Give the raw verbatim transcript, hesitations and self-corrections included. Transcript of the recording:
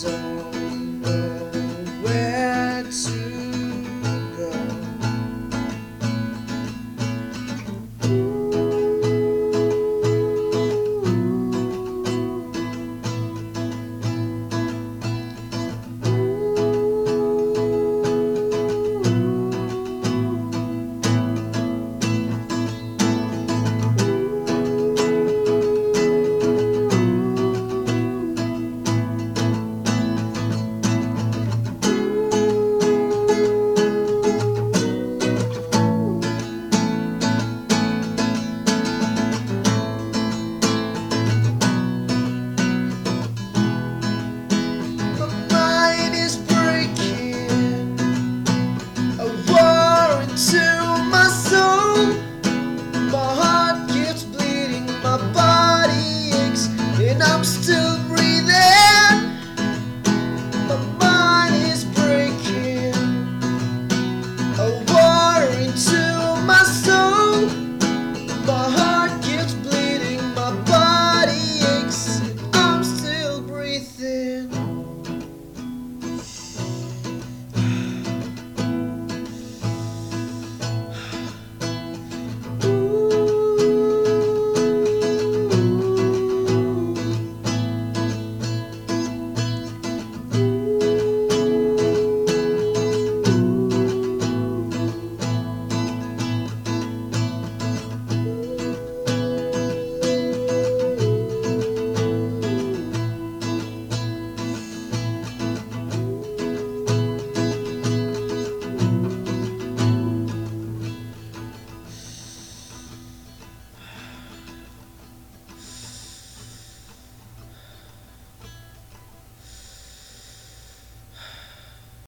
so